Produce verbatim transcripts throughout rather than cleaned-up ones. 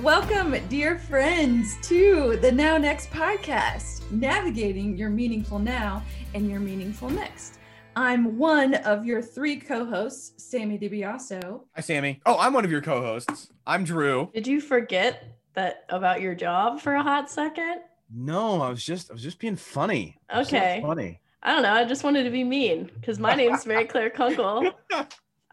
Welcome, dear friends, to the Now Next podcast, navigating your meaningful now and your meaningful next. I'm one of your three co-hosts, Sammy DiBiasso. Hi, Sammy. Oh, I'm one of your co-hosts. I'm Drew. Did you forget that about your job for a hot second? No, I was just I was just being funny. Okay. So funny. I don't know. I just wanted to be mean because my name's Mary Claire Kunkel.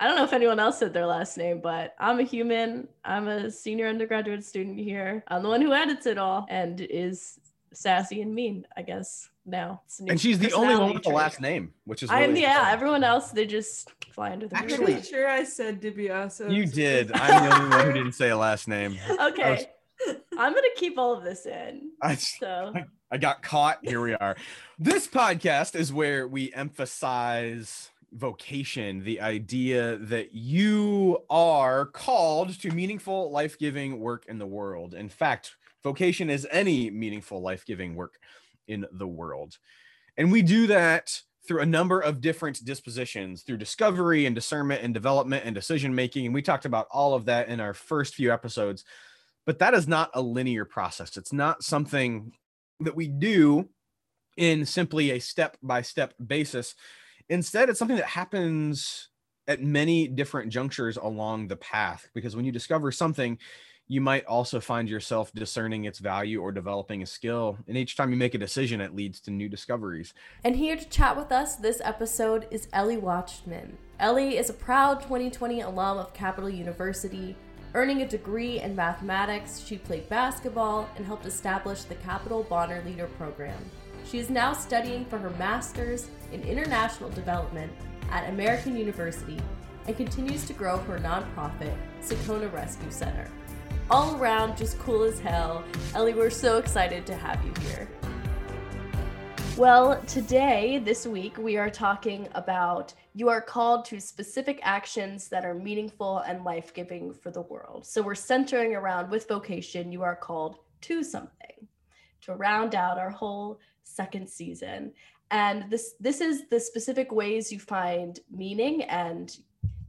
I don't know if anyone else said their last name, but I'm a human. I'm a senior undergraduate student here. I'm the one who edits it all and is sassy and mean, I guess, now. And she's the only one with the last name, which is really I'm, yeah, fun. Everyone else, they just fly under the radar. I'm pretty sure I said DiBiasso. You did. I'm the only one who didn't say a last name. Okay. Was... I'm going to keep all of this in. I, so. I, I got caught. Here we are. This podcast is where we emphasize... vocation, the idea that you are called to meaningful, life-giving work in the world. In fact, vocation is any meaningful, life-giving work in the world. And we do that through a number of different dispositions, through discovery and discernment and development and decision-making. And we talked about all of that in our first few episodes, but that is not a linear process. It's not something that we do in simply a step-by-step basis. Instead, it's something that happens at many different junctures along the path, because when you discover something, you might also find yourself discerning its value or developing a skill. And each time you make a decision, it leads to new discoveries. And here to chat with us this episode is Ellie Watchman. Ellie is a proud twenty twenty alum of Capital University. Earning a degree in mathematics, she played basketball and helped establish the Capital Bonner Leader Program. She is now studying for her master's in international development at American University and continues to grow her nonprofit, Sakona Rescue Center. All around, just cool as hell. Ellie, we're so excited to have you here. Well, today, this week, we are talking about you are called to specific actions that are meaningful and life-giving for the world. So we're centering around, with vocation, you are called to something, to round out our whole second season. And this this is the specific ways you find meaning and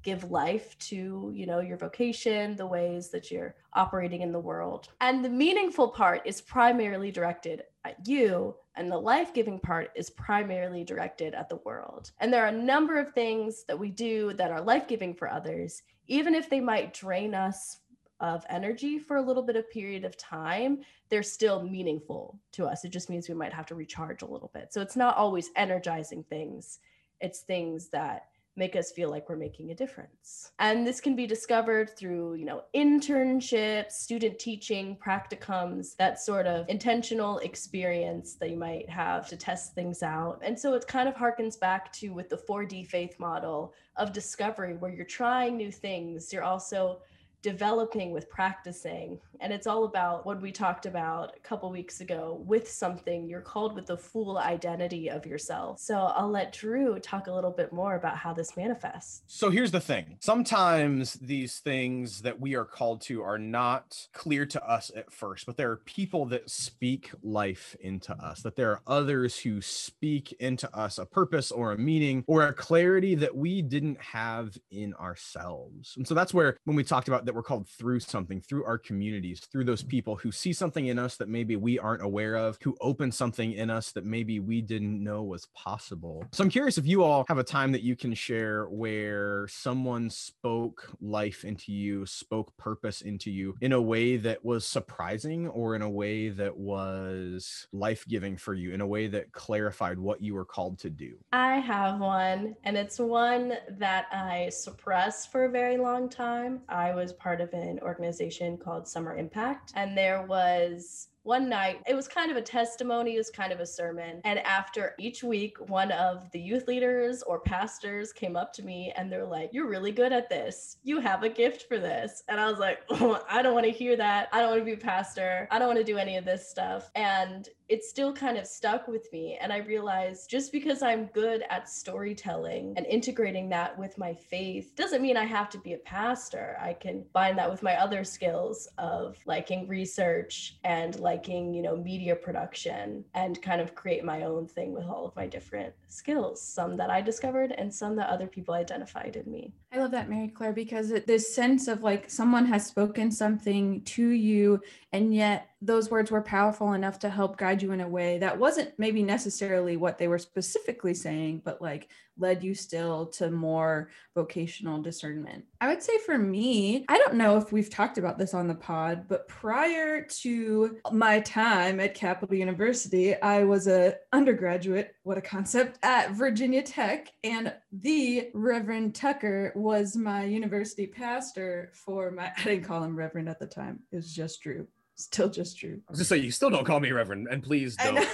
give life to, you know, your vocation, the ways that you're operating in the world. And the meaningful part is primarily directed at you, and the life-giving part is primarily directed at the world. And there are a number of things that we do that are life-giving for others, even if they might drain us of energy for a little bit of period of time, they're still meaningful to us. It just means we might have to recharge a little bit. So it's not always energizing things. It's things that make us feel like we're making a difference. And this can be discovered through, you know, internships, student teaching, practicums, that sort of intentional experience that you might have to test things out. And so it kind of harkens back to with the four D faith model of discovery, where you're trying new things. You're also developing with practicing. And it's all about what we talked about a couple weeks ago with something you're called with the full identity of yourself. So I'll let Drew talk a little bit more about how this manifests. So here's the thing. Sometimes these things that we are called to are not clear to us at first, but there are people that speak life into us, that there are others who speak into us a purpose or a meaning or a clarity that we didn't have in ourselves. And so that's where, when we talked about that we're called through something, through our communities, through those people who see something in us that maybe we aren't aware of, who open something in us that maybe we didn't know was possible. So I'm curious if you all have a time that you can share where someone spoke life into you, spoke purpose into you in a way that was surprising or in a way that was life-giving for you, in a way that clarified what you were called to do. I have one, and it's one that I suppressed for a very long time. I was part of an organization called Summer Impact. And there was one night, it was kind of a testimony, it was kind of a sermon. And after each week, one of the youth leaders or pastors came up to me and they're like, "You're really good at this. You have a gift for this." And I was like, "Oh, I don't want to hear that. I don't want to be a pastor. I don't want to do any of this stuff." And it still kind of stuck with me. And I realized just because I'm good at storytelling and integrating that with my faith doesn't mean I have to be a pastor. I can bind that with my other skills of liking research and liking, you know, media production, and kind of create my own thing with all of my different skills, some that I discovered and some that other people identified in me. I love that, Mary Claire, because it, this sense of like someone has spoken something to you, and yet those words were powerful enough to help guide you in a way that wasn't maybe necessarily what they were specifically saying, but like led you still to more vocational discernment. I would say for me, I don't know if we've talked about this on the pod, but prior to my time at Capital University, I was an undergraduate, what a concept, at Virginia Tech, and the Reverend Tucker was my university pastor for my, I didn't call him Reverend at the time, it was just Drew. Still just Drew. I was just saying, you still don't call me Reverend, and please don't.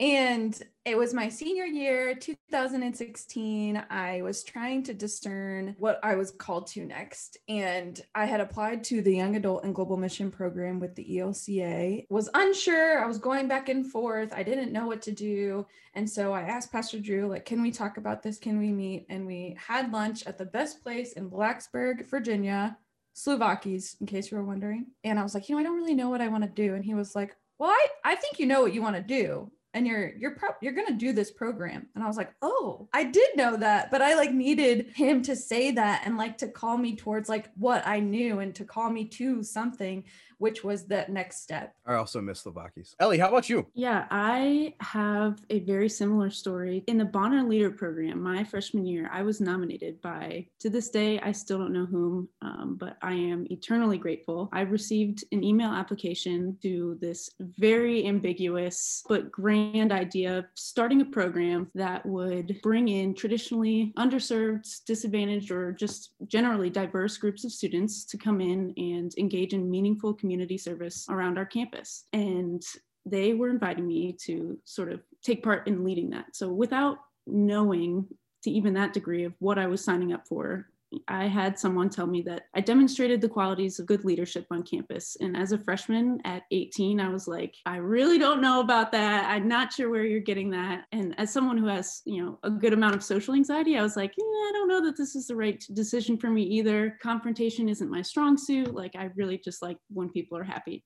And it was my senior year, two thousand sixteen. I was trying to discern what I was called to next. And I had applied to the Young Adult and Global Mission Program with the E L C A. Was unsure. I was going back and forth. I didn't know what to do. And so I asked Pastor Drew, like, can we talk about this? Can we meet? And we had lunch at the best place in Blacksburg, Virginia, Slovakis, in case you were wondering. And I was like, you know, I don't really know what I want to do. And he was like, well, I, I think you know what you want to do. And you're, you're, pro- you're going to do this program. And I was like, oh, I did know that, but I like needed him to say that and like to call me towards like what I knew and to call me to something, which was that next step. I also miss Slovakis. Ellie, how about you? Yeah, I have a very similar story. In the Bonner Leader Program, my freshman year, I was nominated by, to this day, I still don't know whom, um, but I am eternally grateful. I received an email application to this very ambiguous, but grand idea of starting a program that would bring in traditionally underserved, disadvantaged, or just generally diverse groups of students to come in and engage in meaningful community service around our campus. And they were inviting me to sort of take part in leading that. So without knowing to even that degree of what I was signing up for, I had someone tell me that I demonstrated the qualities of good leadership on campus. And as a freshman at eighteen, I was like, I really don't know about that. I'm not sure where you're getting that. And as someone who has, you know, a good amount of social anxiety, I was like, eh, I don't know that this is the right decision for me either. Confrontation isn't my strong suit. Like, I really just like when people are happy.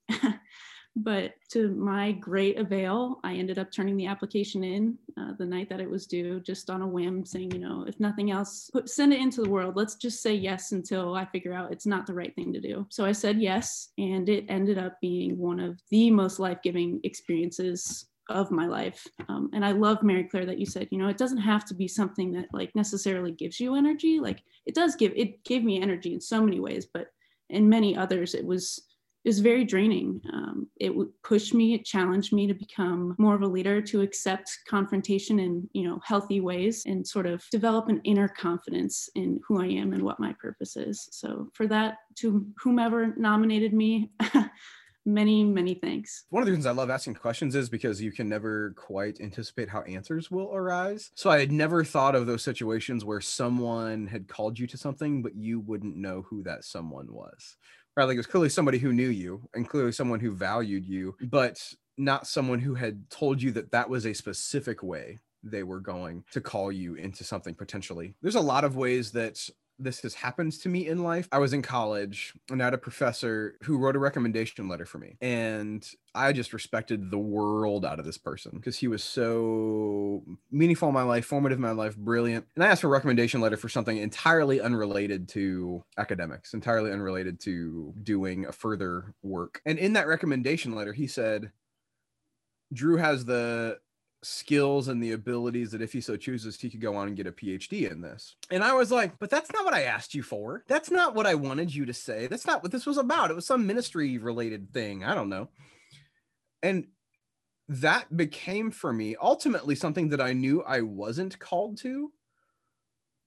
But to my great avail, I ended up turning the application in uh, the night that it was due, just on a whim, saying, you know, if nothing else, put, send it into the world. Let's just say yes until I figure out it's not the right thing to do. So I said yes, and it ended up being one of the most life-giving experiences of my life. Um, and I love, Mary Claire, that you said, you know, it doesn't have to be something that like necessarily gives you energy. Like it does give, it gave me energy in so many ways, but in many others, it was It was very draining. Um, it would push me, it challenged me to become more of a leader, to accept confrontation in, you know, healthy ways and sort of develop an inner confidence in who I am and what my purpose is. So for that, to whomever nominated me, many, many thanks. One of the reasons I love asking questions is because you can never quite anticipate how answers will arise. So I had never thought of those situations where someone had called you to something, but you wouldn't know who that someone was. Right, like it was clearly somebody who knew you and clearly someone who valued you, but not someone who had told you that that was a specific way they were going to call you into something potentially. There's a lot of ways that this has happened to me in life. I was in college and I had a professor who wrote a recommendation letter for me. And I just respected the world out of this person because he was so meaningful in my life, formative in my life, brilliant. And I asked for a recommendation letter for something entirely unrelated to academics, entirely unrelated to doing a further work. And in that recommendation letter, he said, Drew has the skills and the abilities that if he so chooses, he could go on and get a P H D in this. And I was like, but that's not what I asked you for. That's not what I wanted you to say. That's not what this was about. It was some ministry related thing. I don't know. And that became for me ultimately something that I knew I wasn't called to,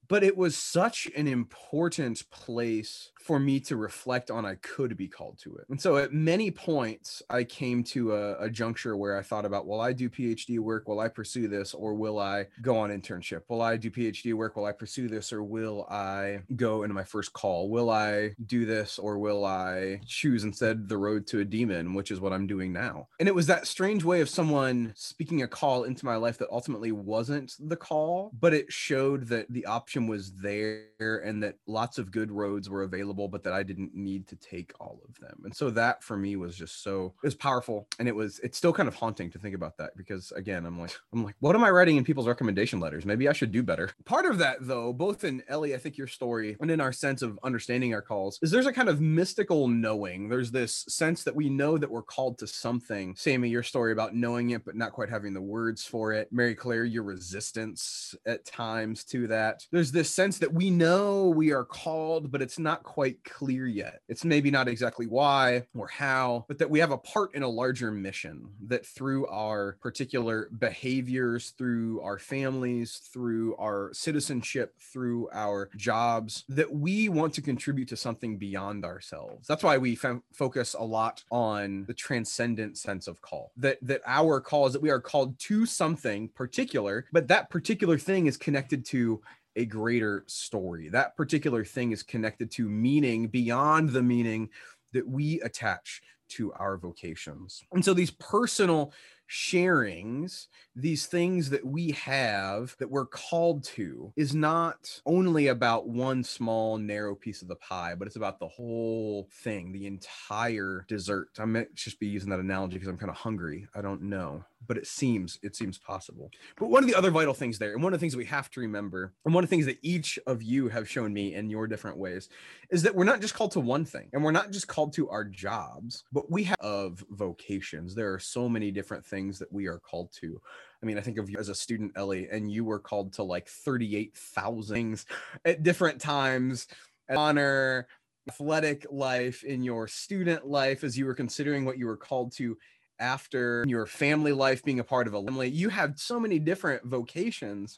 but it was such an important place for me to reflect on I could be called to it. And so at many points, I came to a, a juncture where I thought about, will I do P H D work? Will I pursue this? Or will I go on internship? Will I do P H D work? Will I pursue this? Or will I go into my first call? Will I do this? Or will I choose instead the road to a demon, which is what I'm doing now? And it was that strange way of someone speaking a call into my life that ultimately wasn't the call, but it showed that the option information was there and that lots of good roads were available, but that I didn't need to take all of them. And so that for me was just so, it was powerful. And it was, it's still kind of haunting to think about that, because again, I'm like, I'm like, what am I writing in people's recommendation letters? Maybe I should do better. Part of that though, both in Ellie, I think your story, and in our sense of understanding our calls, is there's a kind of mystical knowing. There's this sense that we know that we're called to something. Sammy, your story about knowing it, but not quite having the words for it. Mary Claire, your resistance at times to that. There's this sense that we know we are called, but it's not quite clear yet. It's maybe not exactly why or how, but that we have a part in a larger mission, that through our particular behaviors, through our families, through our citizenship, through our jobs, that we want to contribute to something beyond ourselves. That's why we f- focus a lot on the transcendent sense of call, that, that our call is that we are called to something particular, but that particular thing is connected to a greater story. That particular thing is connected to meaning beyond the meaning that we attach to our vocations. And so these personal sharings, these things that we have that we're called to, is not only about one small narrow piece of the pie, but it's about the whole thing, the entire dessert. I might just be using that analogy because I'm kind of hungry. I don't know, but it seems, it seems possible. But one of the other vital things there, and one of the things that we have to remember, and one of the things that each of you have shown me in your different ways, is that we're not just called to one thing, and we're not just called to our jobs, but we have of vocations. There are so many different things Things that we are called to. I mean, I think of you as a student, Ellie, and you were called to like thirty-eight thousand things at different times, honor, athletic life, in your student life, as you were considering what you were called to after, your family life, being a part of a family. You had so many different vocations,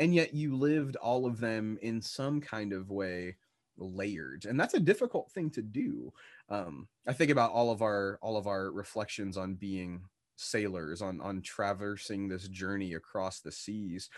and yet you lived all of them in some kind of way layered. And that's a difficult thing to do. Um, I think about all of our, all of our reflections on being sailors, on on traversing this journey across the seas.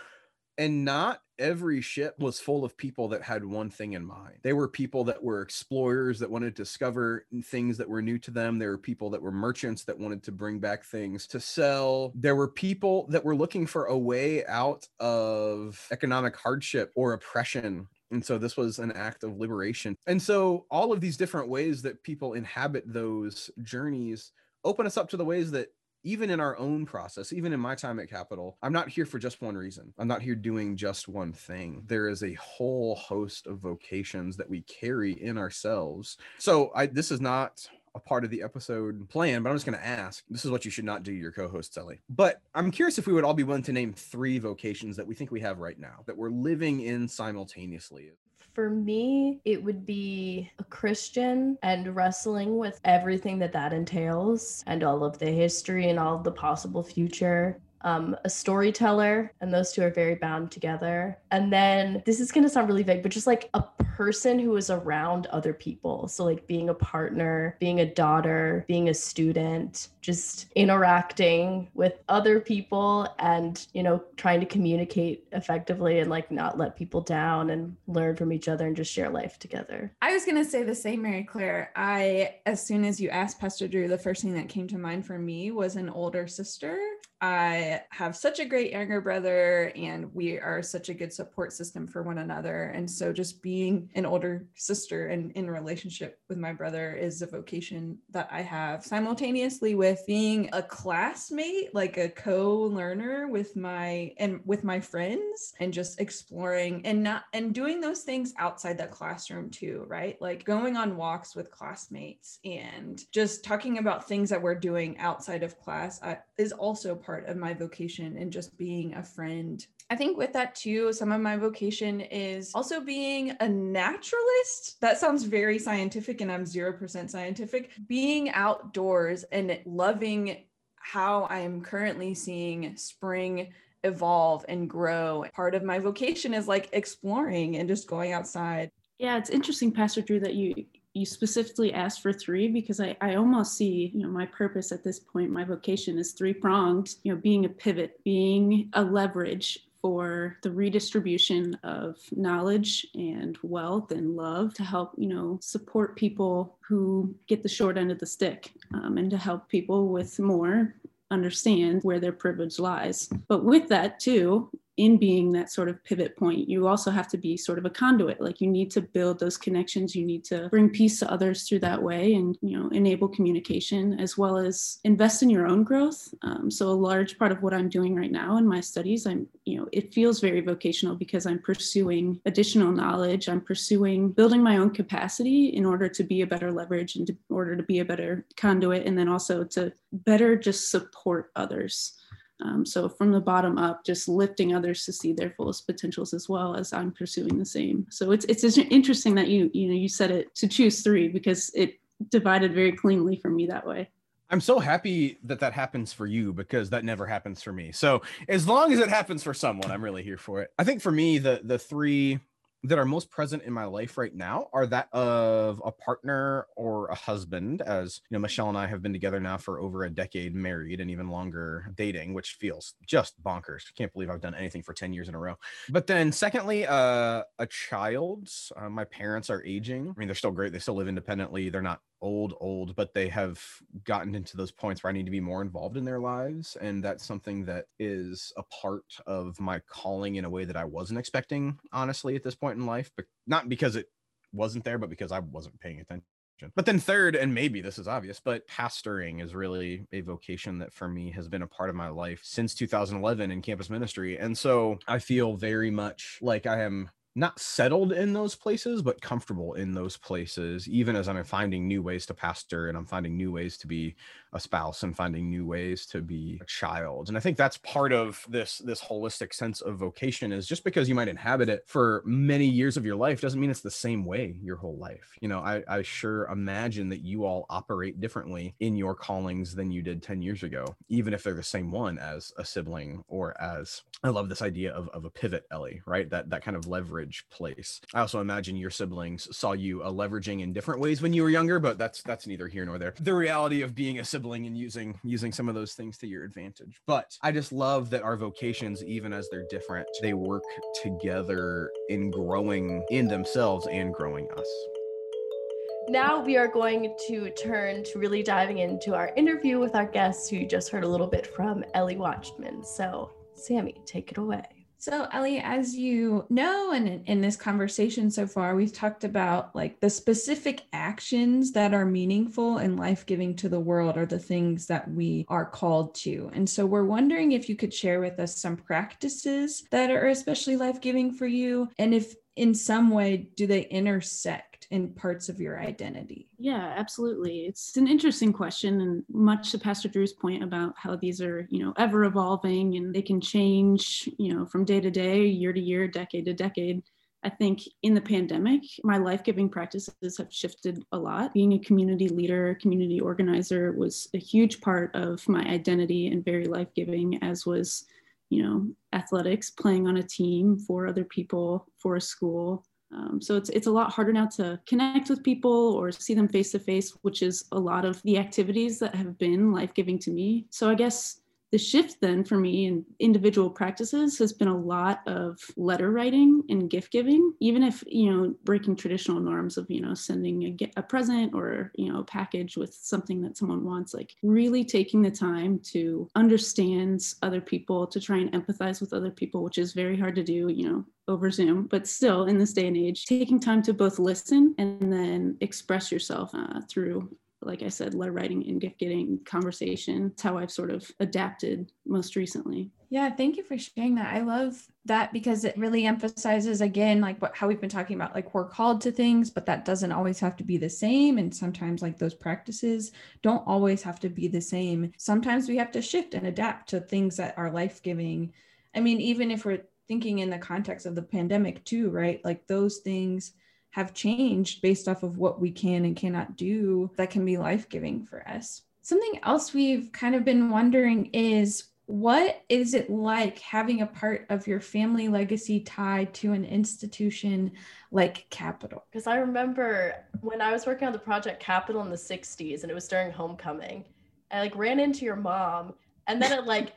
And not every ship was full of people that had one thing in mind. They were people that were explorers that wanted to discover things that were new to them. There were people that were merchants that wanted to bring back things to sell. There were people that were looking for a way out of economic hardship or oppression. And so this was an act of liberation. And so all of these different ways that people inhabit those journeys open us up to the ways that even in our own process, even in my time at Capital, I'm not here for just one reason. I'm not here doing just one thing. There is a whole host of vocations that we carry in ourselves. So I, this is not a part of the episode plan, but I'm just going to ask, this is what you should not do to your co-host, Ellie. But I'm curious if we would all be willing to name three vocations that we think we have right now, that we're living in simultaneously. For me, it would be a Christian and wrestling with everything that that entails and all of the history and all of the possible future. Um, a storyteller, and those two are very bound together. And then this is going to sound really vague, but just like a person who is around other people. So like being a partner, being a daughter, being a student, just interacting with other people and, you know, trying to communicate effectively and like not let people down and learn from each other and just share life together. I was going to say the same, Mary Claire. I, as soon as you asked Pastor Drew, the first thing that came to mind for me was an older sister. I have such a great younger brother, and we are such a good support system for one another. And so just being an older sister and in relationship with my brother is a vocation that I have, simultaneously with being a classmate, like a co-learner with my and with my friends, and just exploring and not and doing those things outside the classroom too, right? Like going on walks with classmates and just talking about things that we're doing outside of class I, is also part part of my vocation, and just being a friend. I think with that too, some of my vocation is also being a naturalist. That sounds very scientific, and I'm zero percent scientific. Being outdoors and loving how I'm currently seeing spring evolve and grow. Part of my vocation is like exploring and just going outside. Yeah, it's interesting, Pastor Drew, that you You specifically asked for three, because I, I almost see, you know, my purpose at this point, my vocation is three pronged, you know, being a pivot, being a leverage for the redistribution of knowledge and wealth and love to help, you know, support people who get the short end of the stick, um, and to help people with more understand where their privilege lies. But with that too, in being that sort of pivot point, you also have to be sort of a conduit. Like, you need to build those connections. You need to bring peace to others through that way and, you know, enable communication, as well as invest in your own growth. Um, so a large part of what I'm doing right now in my studies, I'm, you know, it feels very vocational because I'm pursuing additional knowledge. I'm pursuing building my own capacity in order to be a better leverage and in order to be a better conduit, and then also to better just support others. Um, so from the bottom up, just lifting others to see their fullest potentials, as well as I'm pursuing the same. So it's it's interesting that you you know you said it to choose three, because it divided very cleanly for me that way. I'm so happy that that happens for you, because that never happens for me. So as long as it happens for someone, I'm really here for it. I think for me, the the three that are most present in my life right now are that of a partner or a husband. As you know, Michelle and I have been together now for over a decade, married, and even longer dating, which feels just bonkers. I can't believe I've done anything for ten years in a row. But then secondly, uh, a child. Uh, my parents are aging. I mean, they're still great. They still live independently. They're not old, old, but they have gotten into those points where I need to be more involved in their lives. And that's something that is a part of my calling in a way that I wasn't expecting, honestly, at this point in life, but not because it wasn't there, but because I wasn't paying attention. But then third, and maybe this is obvious, but pastoring is really a vocation that for me has been a part of my life since two thousand eleven in campus ministry. And so I feel very much like I am not settled in those places, but comfortable in those places, even as I'm finding new ways to pastor, and I'm finding new ways to be a spouse, and finding new ways to be a child. And I think that's part of this, this holistic sense of vocation, is just because you might inhabit it for many years of your life doesn't mean it's the same way your whole life. You know, I, I sure imagine that you all operate differently in your callings than you did ten years ago, even if they're the same one, as a sibling or as, I love this idea of, of a pivot, Ellie, right? That, that kind of leverage place. I also imagine your siblings saw you uh, leveraging in different ways when you were younger, but that's that's neither here nor there. The reality of being a sibling and using using some of those things to your advantage. But I just love that our vocations, even as they're different, they work together in growing in themselves and growing us. Now we are going to turn to really diving into our interview with our guests, who you just heard a little bit from, Ellie Watchman. So Sammy, take it away. So Ellie, as you know, and in this conversation so far, we've talked about like the specific actions that are meaningful and life-giving to the world are the things that we are called to. And so we're wondering if you could share with us some practices that are especially life-giving for you, and if in some way do they intersect in parts of your identity? Yeah, absolutely. It's an interesting question, and much to Pastor Drew's point about how these are, you know, ever evolving and they can change, you know, from day to day, year to year, decade to decade. I think in the pandemic, my life-giving practices have shifted a lot. Being a community leader, community organizer was a huge part of my identity and very life-giving, as was, you know, athletics, playing on a team for other people, for a school. Um, so it's it's a lot harder now to connect with people or see them face to face, which is a lot of the activities that have been life-giving to me. So I guess the shift then for me in individual practices has been a lot of letter writing and gift giving, even if, you know, breaking traditional norms of, you know, sending a, get, a present or, you know, a package with something that someone wants, like really taking the time to understand other people, to try and empathize with other people, which is very hard to do, you know, over Zoom, but still in this day and age, taking time to both listen and then express yourself uh, through, like I said, letter writing and gift getting, conversation. It's how I've sort of adapted most recently. Yeah, thank you for sharing that. I love that because it really emphasizes, again, like what, how we've been talking about, like we're called to things, but that doesn't always have to be the same. And sometimes like those practices don't always have to be the same. Sometimes we have to shift and adapt to things that are life-giving. I mean, even if we're thinking in the context of the pandemic too, right? Like those things have changed based off of what we can and cannot do that can be life-giving for us. Something else we've kind of been wondering is, what is it like having a part of your family legacy tied to an institution like Capital? Because I remember when I was working on the project Capital in the sixties, and it was during homecoming, I like ran into your mom, and then it like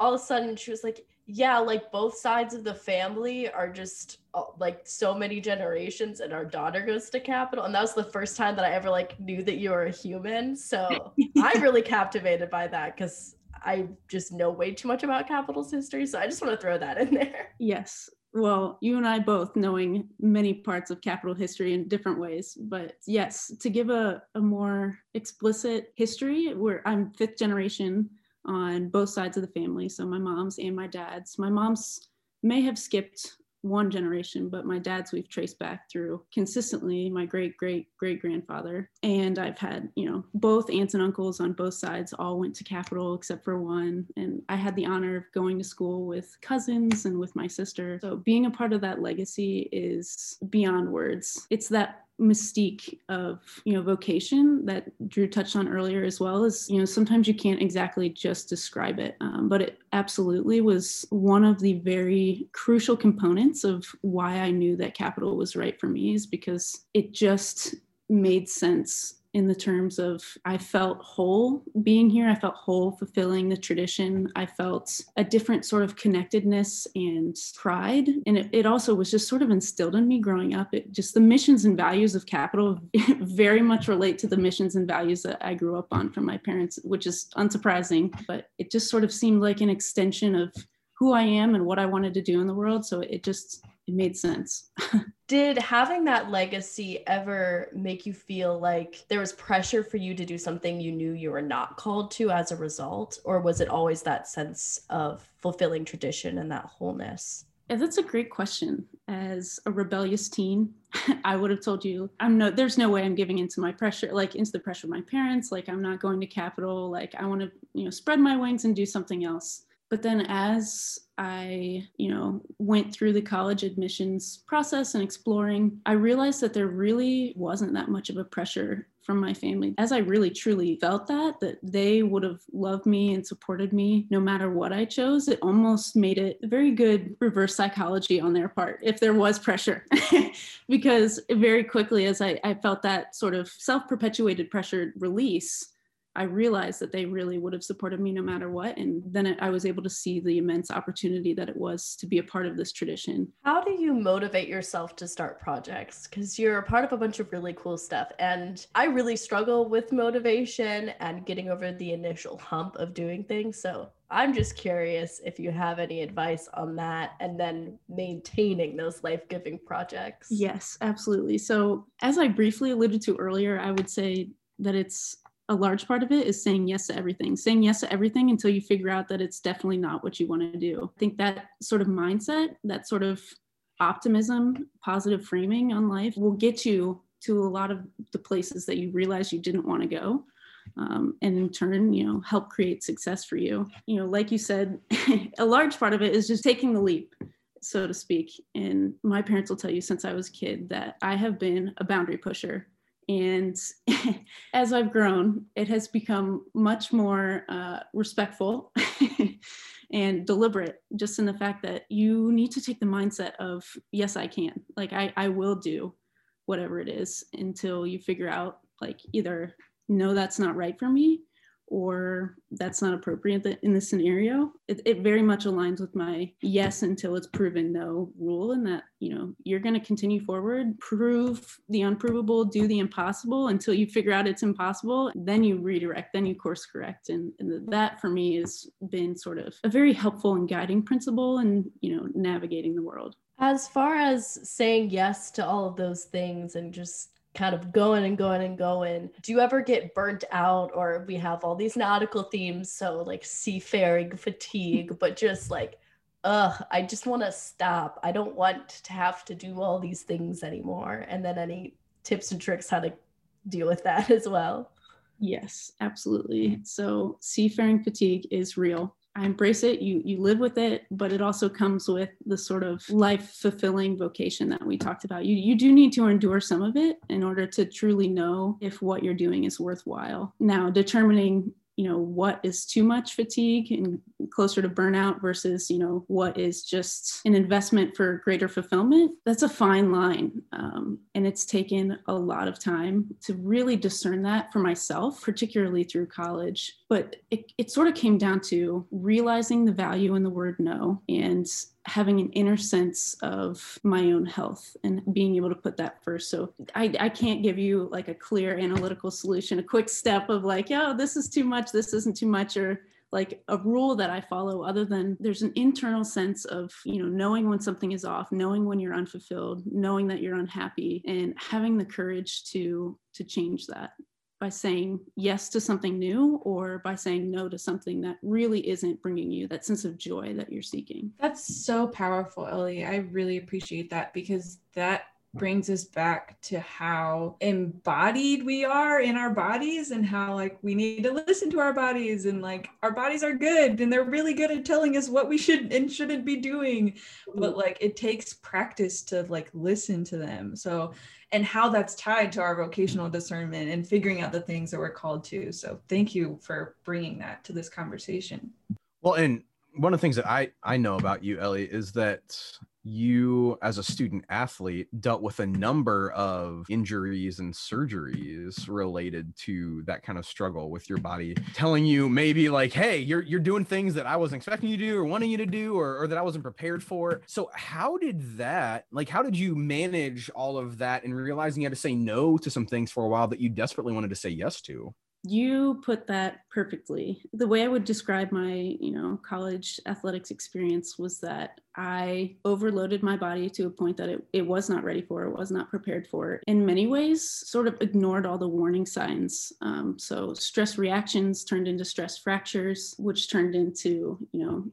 all of a sudden she was like, yeah, like both sides of the family are just like so many generations, and our daughter goes to Capital. And that was the first time that I ever like knew that you were a human. So I'm really captivated by that, because I just know way too much about Capital's history. So I just want to throw that in there. Yes. Well, you and I both knowing many parts of Capital history in different ways, but yes, to give a, a more explicit history, where I'm fifth generation on both sides of the family. So my mom's and my dad's. My mom's may have skipped one generation, but my dad's we've traced back through consistently, my great, great, great grandfather. And I've had, you know, both aunts and uncles on both sides all went to Capital except for one. And I had the honor of going to school with cousins and with my sister. So being a part of that legacy is beyond words. It's that mystique of, you know, vocation that Drew touched on earlier as well, as, you know, sometimes you can't exactly just describe it, um, but it absolutely was one of the very crucial components of why I knew that Capital was right for me, is because it just made sense in the terms of I felt whole being here. I felt whole fulfilling the tradition. I felt a different sort of connectedness and pride. And it, it also was just sort of instilled in me growing up. It just, the missions and values of Capital very much relate to the missions and values that I grew up on from my parents, which is unsurprising, but it just sort of seemed like an extension of who I am and what I wanted to do in the world. So it just, it made sense. Did having that legacy ever make you feel like there was pressure for you to do something you knew you were not called to as a result? Or was it always that sense of fulfilling tradition and that wholeness? Yeah, that's a great question. As a rebellious teen, I would have told you, I'm no, there's no way I'm giving into my pressure, like into the pressure of my parents. Like, I'm not going to Capital. Like, I want to, you know, spread my wings and do something else. But then as I, you know, went through the college admissions process and exploring, I realized that there really wasn't that much of a pressure from my family, as I really truly felt that, that they would have loved me and supported me no matter what I chose. It almost made it a very good reverse psychology on their part, if there was pressure, because very quickly as I, I felt that sort of self-perpetuated pressure release, I realized that they really would have supported me no matter what. And then I was able to see the immense opportunity that it was to be a part of this tradition. How do you motivate yourself to start projects? Because you're a part of a bunch of really cool stuff. And I really struggle with motivation and getting over the initial hump of doing things. So I'm just curious if you have any advice on that, and then maintaining those life-giving projects. Yes, absolutely. So as I briefly alluded to earlier, I would say that it's a large part of it is saying yes to everything, saying yes to everything until you figure out that it's definitely not what you want to do. I think that sort of mindset, that sort of optimism, positive framing on life will get you to a lot of the places that you realize you didn't want to go. Um, and in turn, you know, help create success for you. You know, like you said, a large part of it is just taking the leap, so to speak. And my parents will tell you since I was a kid that I have been a boundary pusher. And as I've grown, it has become much more uh, respectful and deliberate, just in the fact that you need to take the mindset of, yes, I can. Like, I, I will do whatever it is until you figure out, like, either, no, that's not right for me, or that's not appropriate in this scenario. It, it very much aligns with my yes until it's proven no rule, and that, you know, you're going to continue forward, prove the unprovable, do the impossible until you figure out it's impossible. Then you redirect, then you course correct. And, and that for me has been sort of a very helpful and guiding principle in, you know, navigating the world. As far as saying yes to all of those things and just kind of going and going and going. Do you ever get burnt out? Or we have all these nautical themes, so like seafaring fatigue, but just like, ugh, I just want to stop. I don't want to have to do all these things anymore. And then any tips and tricks how to deal with that as well? Yes, absolutely. So seafaring fatigue is real. I embrace it, you you live with it, but it also comes with the sort of life-fulfilling vocation that we talked about. You you do need to endure some of it in order to truly know if what you're doing is worthwhile. Now, determining, you know, what is too much fatigue and closer to burnout versus, you know, what is just an investment for greater fulfillment, that's a fine line. Um, and it's taken a lot of time to really discern that for myself, particularly through college. But it, it sort of came down to realizing the value in the word no, and having an inner sense of my own health and being able to put that first. So I, I can't give you like a clear analytical solution, a quick step of like, oh, this is too much, this isn't too much, or like a rule that I follow other than there's an internal sense of, you know, knowing when something is off, knowing when you're unfulfilled, knowing that you're unhappy, and having the courage to, to change that by saying yes to something new or by saying no to something that really isn't bringing you that sense of joy that you're seeking. That's so powerful, Ellie. I really appreciate that, because that brings us back to how embodied we are in our bodies and how like we need to listen to our bodies, and like our bodies are good and they're really good at telling us what we should and shouldn't be doing, but like it takes practice to like listen to them. So, and how that's tied to our vocational discernment and figuring out the things that we're called to. So thank you for bringing that to this conversation. Well, and one of the things that I, I know about you, Ellie, is that you as a student athlete dealt with a number of injuries and surgeries related to that kind of struggle with your body, telling you maybe like, hey, you're you're doing things that I wasn't expecting you to do or wanting you to do, or, or that I wasn't prepared for. So how did that, like, how did you manage all of that and realizing you had to say no to some things for a while that you desperately wanted to say yes to? You put that perfectly. The way I would describe my, you know, college athletics experience was that I overloaded my body to a point that it, it was not ready for, it was not prepared for. In many ways, sort of ignored all the warning signs. Um, so stress reactions turned into stress fractures, which turned into, you know,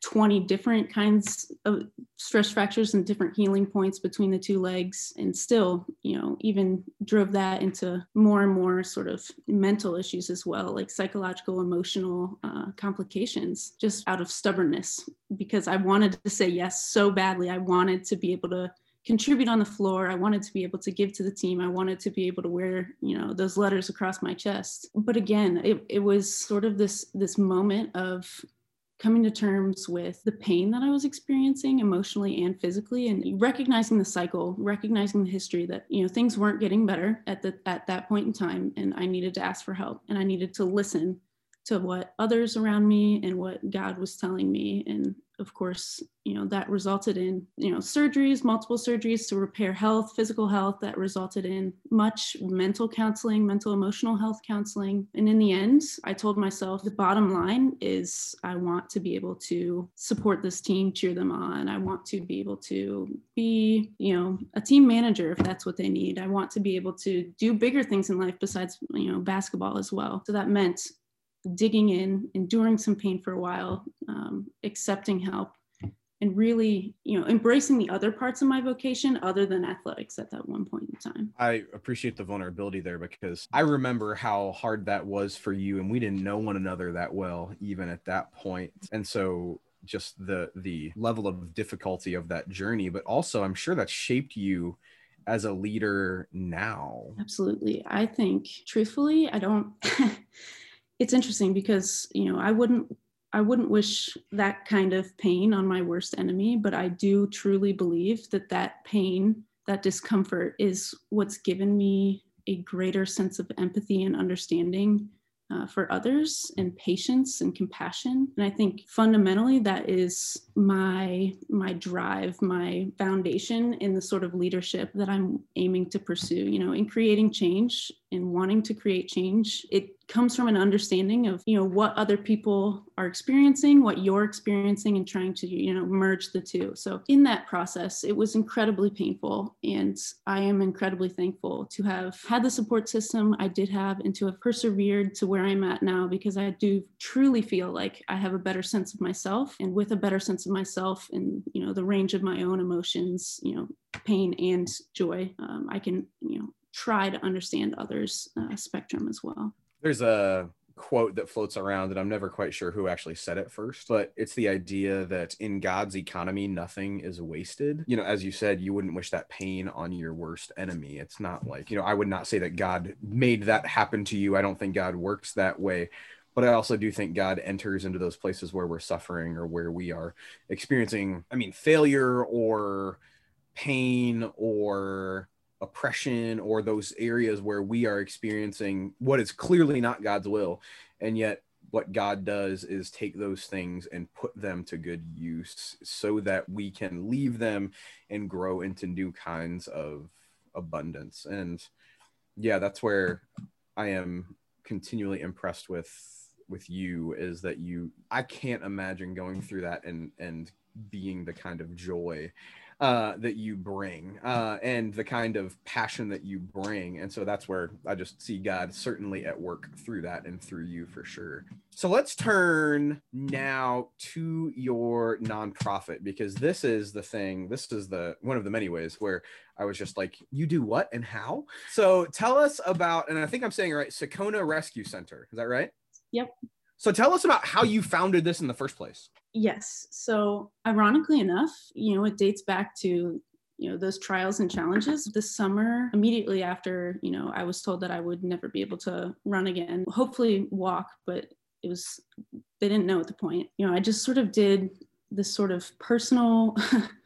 twenty different kinds of stress fractures and different healing points between the two legs, and still, you know, even drove that into more and more sort of mental issues as well, like psychological, emotional uh, complications, just out of stubbornness, because I wanted to say yes so badly. I wanted to be able to contribute on the floor. I wanted to be able to give to the team. I wanted to be able to wear, you know, those letters across my chest. But again, it, it was sort of this, this moment of coming to terms with the pain that I was experiencing emotionally and physically, and recognizing the cycle, recognizing the history that, you know, things weren't getting better at the, at that point in time. And I needed to ask for help, and I needed to listen to what others around me and what God was telling me. And of course, you know, that resulted in, you know, surgeries, multiple surgeries to repair health, physical health, that resulted in much mental counseling, mental emotional health counseling. And in the end, I told myself the bottom line is I want to be able to support this team, cheer them on. I want to be able to be, you know, a team manager if that's what they need. I want to be able to do bigger things in life besides, you know, basketball as well. So that meant digging in, enduring some pain for a while, um, accepting help, and really, you know, embracing the other parts of my vocation other than athletics at that one point in time. I appreciate the vulnerability there, because I remember how hard that was for you, and we didn't know one another that well, even at that point. And so just the, the level of difficulty of that journey, but also I'm sure that shaped you as a leader now. Absolutely. I think truthfully, I don't... It's interesting because, you know, I wouldn't, I wouldn't wish that kind of pain on my worst enemy, but I do truly believe that that pain, that discomfort is what's given me a greater sense of empathy and understanding uh, for others, and patience and compassion. And I think fundamentally that is my, my drive, my foundation in the sort of leadership that I'm aiming to pursue, you know, in creating change and wanting to create change. It comes from an understanding of, you know, what other people are experiencing, what you're experiencing, and trying to, you know, merge the two. So in that process, it was incredibly painful. And I am incredibly thankful to have had the support system I did have, and to have persevered to where I'm at now, because I do truly feel like I have a better sense of myself, and with a better sense of myself and, you know, the range of my own emotions, you know, pain and joy, um, I can, you know, try to understand others' uh, spectrum as well. There's a quote that floats around that I'm never quite sure who actually said it first, but it's the idea that in God's economy, nothing is wasted. You know, as you said, you wouldn't wish that pain on your worst enemy. It's not like, you know, I would not say that God made that happen to you. I don't think God works that way. But I also do think God enters into those places where we're suffering or where we are experiencing, I mean, failure or pain or oppression, or those areas where we are experiencing what is clearly not God's will. And yet what God does is take those things and put them to good use so that we can leave them and grow into new kinds of abundance. And yeah, that's where I am continually impressed with with you is that you, I can't imagine going through that and, and being the kind of joy uh, that you bring uh, and the kind of passion that you bring. And so that's where I just see God certainly at work through that and through you for sure. So let's turn now to your nonprofit, because this is the thing, this is the one of the many ways where I was just like, you do what and how? So tell us about, and I think I'm saying it right, Sakona Rescue Center. Is that right? Yep. So tell us about how you founded this in the first place. Yes. So ironically enough, you know, it dates back to, you know, those trials and challenges. This summer, immediately after, you know, I was told that I would never be able to run again, hopefully walk, but it was, they didn't know at the point. You know, I just sort of did this sort of personal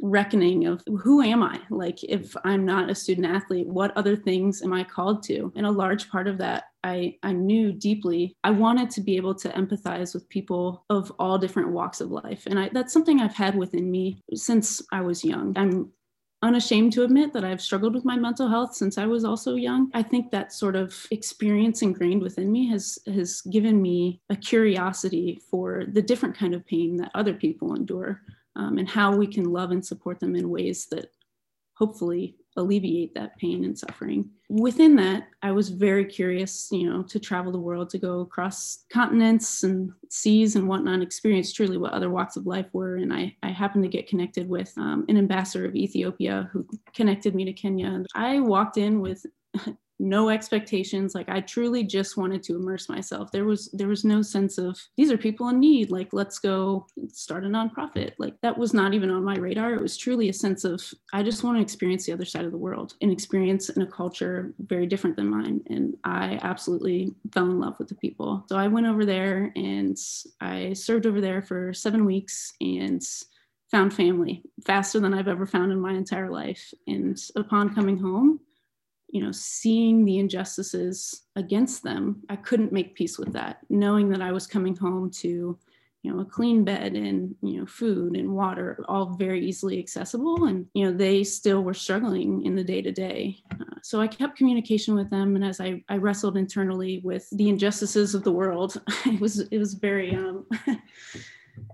reckoning of who am I? Like, if I'm not a student athlete, what other things am I called to? And a large part of that, I, I knew deeply, I wanted to be able to empathize with people of all different walks of life. And I, that's something I've had within me since I was young. I'm unashamed to admit that I've struggled with my mental health since I was also young. I think that sort of experience ingrained within me has, has given me a curiosity for the different kind of pain that other people endure, um, and how we can love and support them in ways that hopefully alleviate that pain and suffering. Within that, I was very curious, you know, to travel the world, to go across continents and seas and whatnot, and experience truly what other walks of life were. And I, I happened to get connected with um, an ambassador of Ethiopia who connected me to Kenya. I walked in with no expectations. Like, I truly just wanted to immerse myself. There was, there was no sense of, these are people in need. Like, let's go start a nonprofit. Like, that was not even on my radar. It was truly a sense of, I just want to experience the other side of the world, an experience in a culture very different than mine. And I absolutely fell in love with the people. So I went over there and I served over there for seven weeks and found family faster than I've ever found in my entire life. And upon coming home, you know, seeing the injustices against them, I couldn't make peace with that, knowing that I was coming home to, you know, a clean bed and, you know, food and water, all very easily accessible. And, you know, they still were struggling in the day to day. So I kept communication with them. And as I, I wrestled internally with the injustices of the world, it was, it was very, um,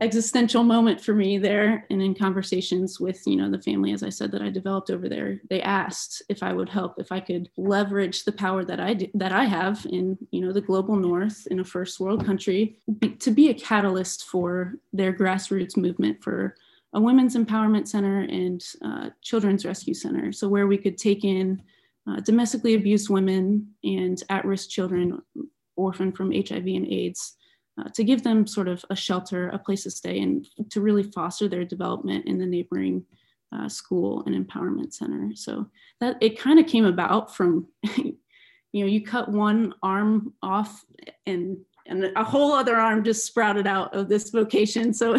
existential moment for me there. And in conversations with, you know, the family, as I said, that I developed over there, they asked if I would help, if I could leverage the power that I do, that I have in, you know, the global north in a first world country, be, to be a catalyst for their grassroots movement for a women's empowerment center and uh, children's rescue center. So where we could take in uh, domestically abused women and at-risk children, orphaned from H I V and AIDS, Uh, to give them sort of a shelter, a place to stay, and to really foster their development in the neighboring uh, school and empowerment center. So that it kind of came about from, you know, you cut one arm off and, and a whole other arm just sprouted out of this vocation. So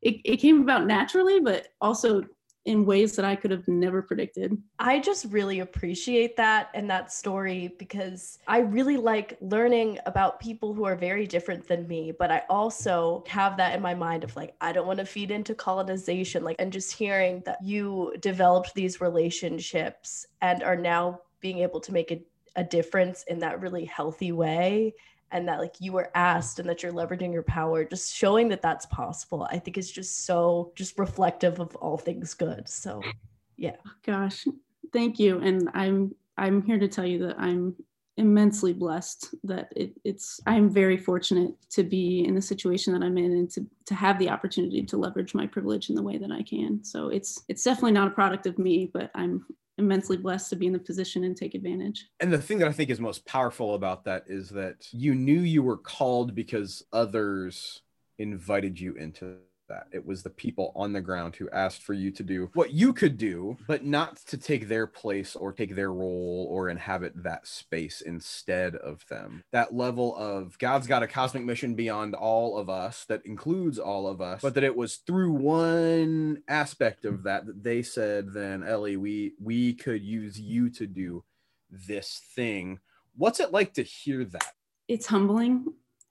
it, it came about naturally, but also in ways that I could have never predicted. I just really appreciate that and that story, because I really like learning about people who are very different than me, but I also have that in my mind of like, I don't want to feed into colonization, like, and just hearing that you developed these relationships and are now being able to make a, a difference in that really healthy way, and that like you were asked and that you're leveraging your power, just showing that that's possible, I think is just so just reflective of all things good. So yeah. Oh, gosh, thank you. And I'm, I'm here to tell you that I'm immensely blessed that it, it's, I'm very fortunate to be in the situation that I'm in and to, to have the opportunity to leverage my privilege in the way that I can. So it's, it's definitely not a product of me, but I'm immensely blessed to be in the position and take advantage. And the thing that I think is most powerful about that is that you knew you were called because others invited you into that. It was the people on the ground who asked for you to do what you could do, but not to take their place or take their role or inhabit that space instead of them. That level of God's got a cosmic mission beyond all of us that includes all of us, but that it was through one aspect of that that they said, then Ellie, we we could use you to do this thing. What's it like to hear that? It's humbling.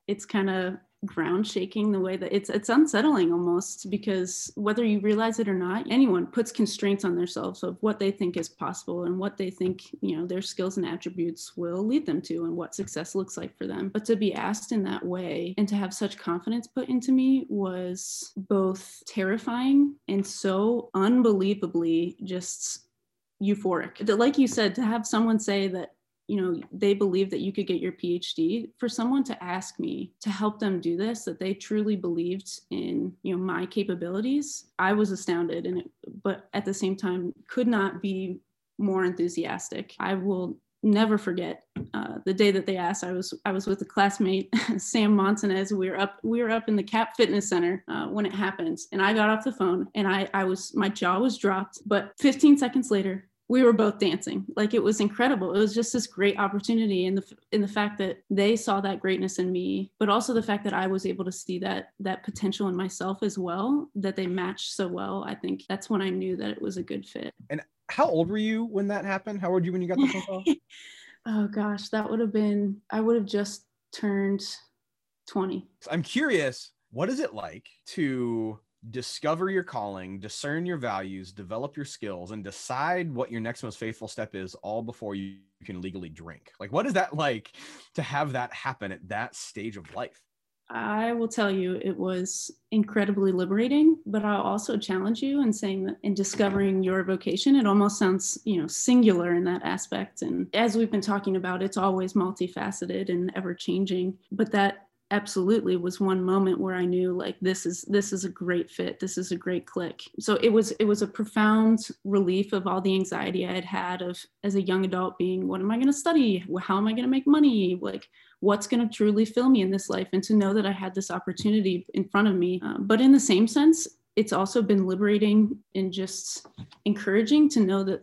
It's kind of ground shaking the way that it's it's unsettling almost, because whether you realize it or not, anyone puts constraints on themselves of what they think is possible and what they think, you know, their skills and attributes will lead them to and what success looks like for them. But to be asked in that way and to have such confidence put into me was both terrifying and so unbelievably just euphoric. Like you said, to have someone say that, you know, they believe that you could get your P H D, for someone to ask me to help them do this, that they truly believed in, you know, my capabilities, I was astounded. And, it, but at the same time, could not be more enthusiastic. I will never forget uh, the day that they asked. I was I was with a classmate, Sam Montanez. We were up we were up in the C A P Fitness Center uh, when it happened, and I got off the phone, and I I was my jaw was dropped. But fifteen seconds later, we were both dancing. Like, it was incredible. It was just this great opportunity, and the in the fact that they saw that greatness in me, but also the fact that I was able to see that that potential in myself as well, that they matched so well. I think that's when I knew that it was a good fit. And how old were you when that happened? How old were you when you got the phone call? Oh gosh, that would have been, I would have just turned twenty. I'm curious, what is it like to discover your calling, discern your values, develop your skills, and decide what your next most faithful step is all before you can legally drink? Like, what is that like to have that happen at that stage of life? I will tell you, it was incredibly liberating, but I'll also challenge you in saying that in discovering your vocation, it almost sounds, you know, singular in that aspect. And as we've been talking about, it's always multifaceted and ever changing, but that absolutely was one moment where I knew, like, this is this is a great fit. This is a great click. So it was it was a profound relief of all the anxiety I had had of, as a young adult, being, what am I going to study? How am I going to make money? Like, what's going to truly fill me in this life? And to know that I had this opportunity in front of me. Uh, but in the same sense, it's also been liberating and just encouraging to know that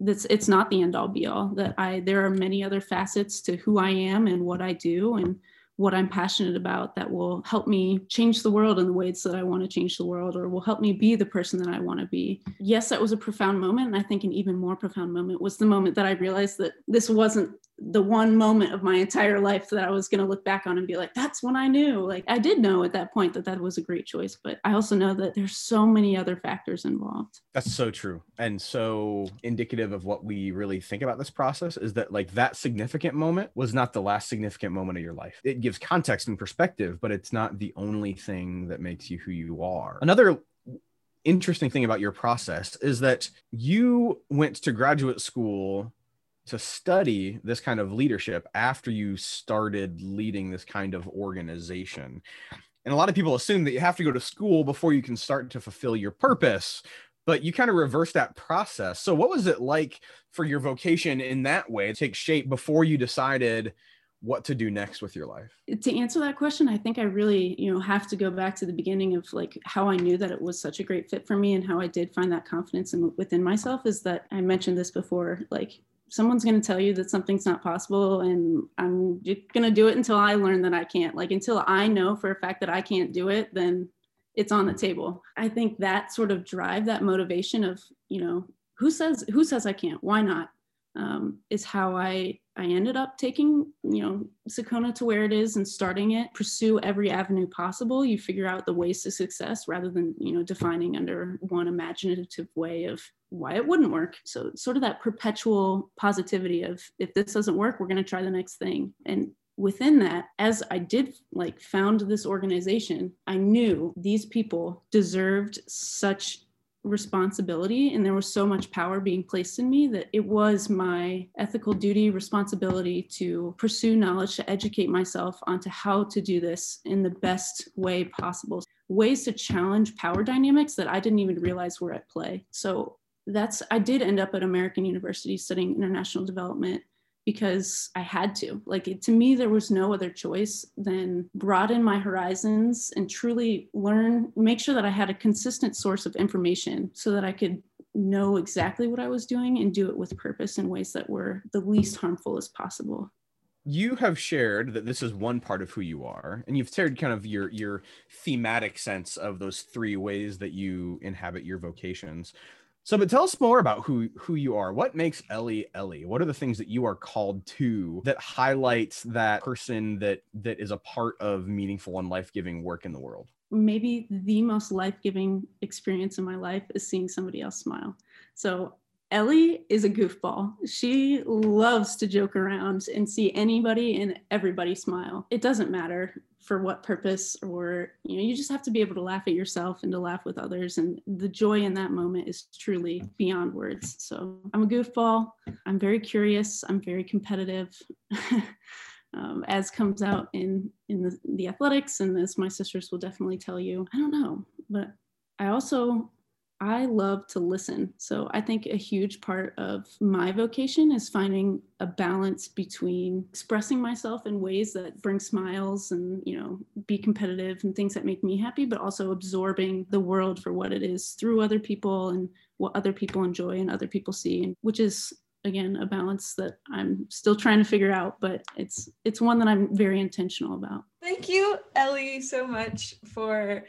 That's, it's not the end all be all, that I there are many other facets to who I am and what I do and what I'm passionate about that will help me change the world in the ways that I want to change the world, or will help me be the person that I want to be. Yes, that was a profound moment. And I think an even more profound moment was the moment that I realized that this wasn't the one moment of my entire life that I was going to look back on and be like, that's when I knew. Like, I did know at that point that that was a great choice, but I also know that there's so many other factors involved. That's so true. And so indicative of what we really think about this process is that, like, that significant moment was not the last significant moment of your life. It gives context and perspective, but it's not the only thing that makes you who you are. Another interesting thing about your process is that you went to graduate school to study this kind of leadership after you started leading this kind of organization. And a lot of people assume that you have to go to school before you can start to fulfill your purpose, but you kind of reverse that process. So what was it like for your vocation in that way to take shape before you decided what to do next with your life? To answer that question, I think I really, you know, have to go back to the beginning of, like, how I knew that it was such a great fit for me and how I did find that confidence in, within myself, is that I mentioned this before, like, someone's going to tell you that something's not possible, and I'm going to do it until I learn that I can't. Like, until I know for a fact that I can't do it, then it's on the table. I think that sort of drive, that motivation of, you know, who says, who says I can't? Why not? Um, is how I, I ended up taking, you know, Sakona to where it is and starting it. Pursue every avenue possible. You figure out the ways to success rather than, you know, defining under one imaginative way of why it wouldn't work. So sort of that perpetual positivity of, if this doesn't work, we're going to try the next thing. And within that, as I did, like, found this organization, I knew these people deserved such responsibility, and there was so much power being placed in me that it was my ethical duty, responsibility to pursue knowledge, to educate myself onto how to do this in the best way possible. Ways to challenge power dynamics that I didn't even realize were at play. So that's, I did end up at American University studying international development because I had to. Like, it, to me, there was no other choice than broaden my horizons and truly learn, make sure that I had a consistent source of information so that I could know exactly what I was doing and do it with purpose in ways that were the least harmful as possible. You have shared that this is one part of who you are, and you've shared kind of your your thematic sense of those three ways that you inhabit your vocations. So, but tell us more about who, who you are. What makes Ellie, Ellie? What are the things that you are called to that highlights that person that, that is a part of meaningful and life-giving work in the world? Maybe the most life-giving experience in my life is seeing somebody else smile. So Ellie is a goofball. She loves to joke around and see anybody and everybody smile. It doesn't matter for what purpose, or, you know, you just have to be able to laugh at yourself and to laugh with others. And the joy in that moment is truly beyond words. So I'm a goofball. I'm very curious. I'm very competitive, um, as comes out in, in the, the athletics. And as my sisters will definitely tell you, I don't know, but I also... I love to listen. So I think a huge part of my vocation is finding a balance between expressing myself in ways that bring smiles and, you know, be competitive and things that make me happy, but also absorbing the world for what it is through other people and what other people enjoy and other people see, which is, again, a balance that I'm still trying to figure out, but it's it's one that I'm very intentional about. Thank you, Ellie, so much for,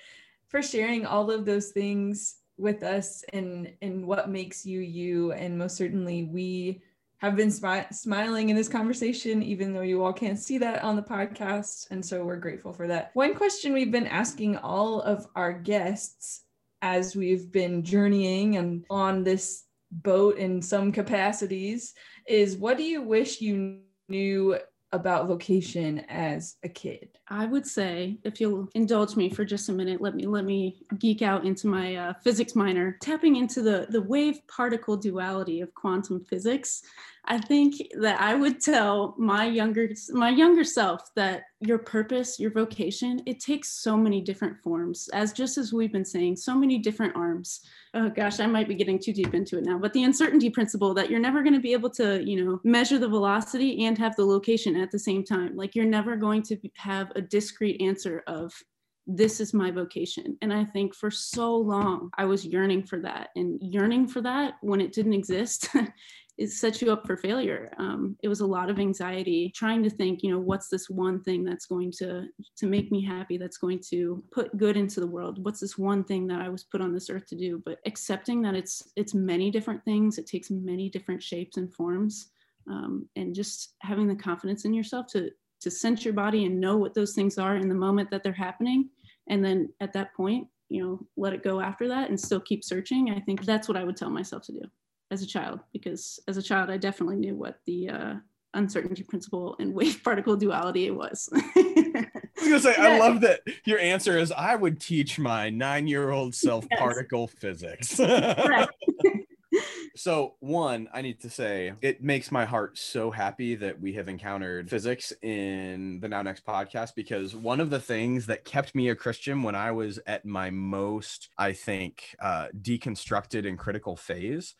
for sharing all of those things with us, and and what makes you you. And most certainly we have been smi- smiling in this conversation, even though you all can't see that on the podcast, and so we're grateful for that. One question we've been asking all of our guests as we've been journeying and on this boat in some capacities is, what do you wish you knew about vocation as a kid? I would say, if you'll indulge me for just a minute, let me let me geek out into my uh, physics minor, tapping into the, the wave-particle duality of quantum physics. I think that I would tell my younger my younger self that your purpose, your vocation, it takes so many different forms, as just as we've been saying, so many different arms. Oh gosh, I might be getting too deep into it now, but the uncertainty principle, that you're never going to be able to, you know, measure the velocity and have the location at the same time. Like, you're never going to have a discrete answer of, this is my vocation. And I think for so long, I was yearning for that, and yearning for that when it didn't exist it sets you up for failure. Um, it was a lot of anxiety trying to think, you know, what's this one thing that's going to, to make me happy, that's going to put good into the world? What's this one thing that I was put on this earth to do? But accepting that it's, it's many different things. It takes many different shapes and forms, um, and just having the confidence in yourself to, to sense your body and know what those things are in the moment that they're happening. And then at that point, you know, let it go after that and still keep searching. I think that's what I would tell myself to do as a child, because as a child, I definitely knew what the uh, uncertainty principle and wave particle duality it was. I was gonna say, yeah. I love that your answer is, I would teach my nine-year-old self yes. particle physics. Correct. So one, I need to say, it makes my heart so happy that we have encountered physics in the Now Next podcast, because one of the things that kept me a Christian when I was at my most, I think, uh, deconstructed and critical phase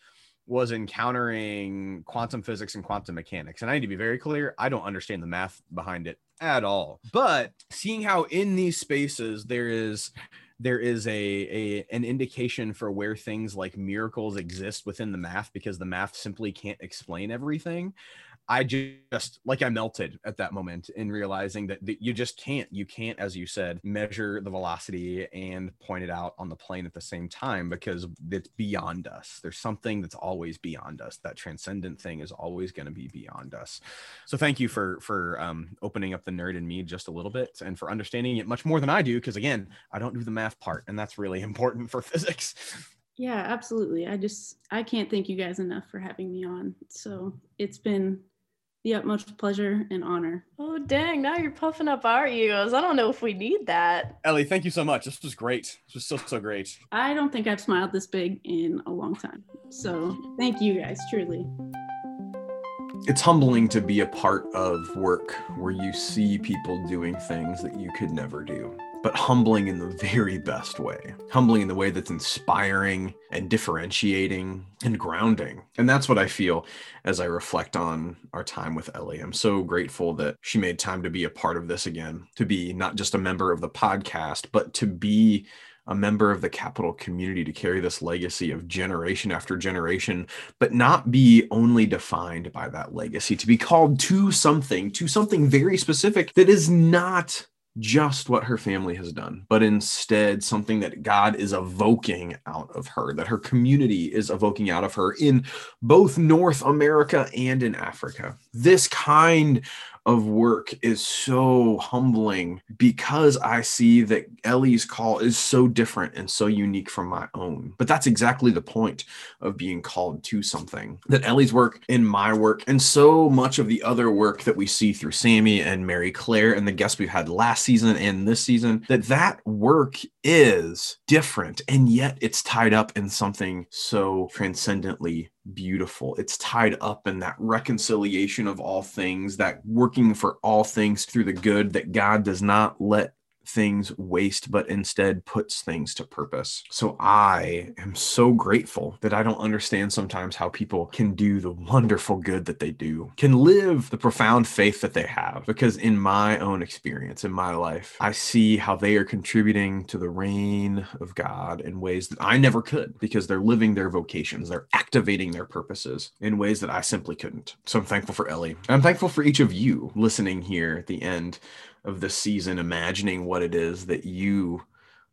was encountering quantum physics and quantum mechanics. And I need to be very clear, I don't understand the math behind it at all. But seeing how in these spaces there is... there is a, a an indication for where things like miracles exist within the math, because the math simply can't explain everything. I just, like, I melted at that moment in realizing that, that you just can't, you can't, as you said, measure the velocity and point it out on the plane at the same time, because it's beyond us. There's something that's always beyond us. That transcendent thing is always going to be beyond us. So thank you for, for um, opening up the nerd in me just a little bit, and for understanding it much more than I do, because again, I don't do the math part, and that's really important for physics. Yeah, absolutely. I just, I can't thank you guys enough for having me on. So it's been the utmost pleasure and honor. Oh, dang. Now you're puffing up our egos. I don't know if we need that. Ellie, thank you so much. This was great. This was so, so great. I don't think I've smiled this big in a long time. So thank you guys, truly. It's humbling to be a part of work where you see people doing things that you could never do, but humbling in the very best way. Humbling in the way that's inspiring and differentiating and grounding. And that's what I feel as I reflect on our time with Ellie. I'm so grateful that she made time to be a part of this again, to be not just a member of the podcast, but to be a member of the Capital community, to carry this legacy of generation after generation, but not be only defined by that legacy, to be called to something, to something very specific that is not just what her family has done, but instead something that God is evoking out of her, that her community is evoking out of her in both North America and in Africa. This kind of work is so humbling because I see that Ellie's call is so different and so unique from my own. But that's exactly the point of being called to something, that Ellie's work and my work and so much of the other work that we see through Sammy and Mary Claire and the guests we've had last season and this season, that that work is different, and yet it's tied up in something so transcendently beautiful. It's tied up in that reconciliation of all things, that working for all things through the good, that God does not let things waste, but instead puts things to purpose. So I am so grateful that I don't understand sometimes how people can do the wonderful good that they do, can live the profound faith that they have, because in my own experience, in my life, I see how they are contributing to the reign of God in ways that I never could, because they're living their vocations, they're activating their purposes in ways that I simply couldn't. So I'm thankful for Ellie. And I'm thankful for each of you listening here at the end of this season, imagining what it is that you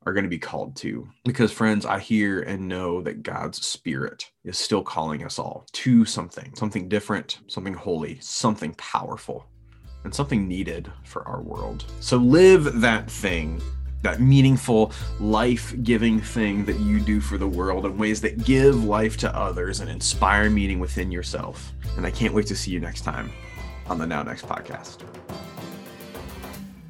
are going to be called to. Because friends, I hear and know that God's Spirit is still calling us all to something, something different, something holy, something powerful, and something needed for our world. So live that thing, that meaningful, life-giving thing that you do for the world in ways that give life to others and inspire meaning within yourself. And I can't wait to see you next time on the Now Next podcast.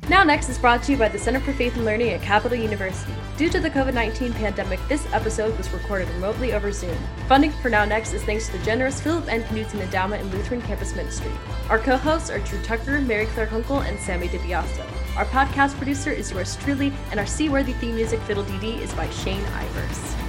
Now Next is brought to you by the Center for Faith and Learning at Capital University. Due to the covid nineteen pandemic, this episode was recorded remotely over Zoom. Funding for Now Next is thanks to the generous Philip N. Knutson Endowment and Lutheran Campus Ministry. Our co-hosts are Drew Tucker, Mary Claire Kunkel, and Sammy DiBiasso. Our podcast producer is yours truly, and our seaworthy theme music, Fiddle Dee Dee, is by Shane Ivers.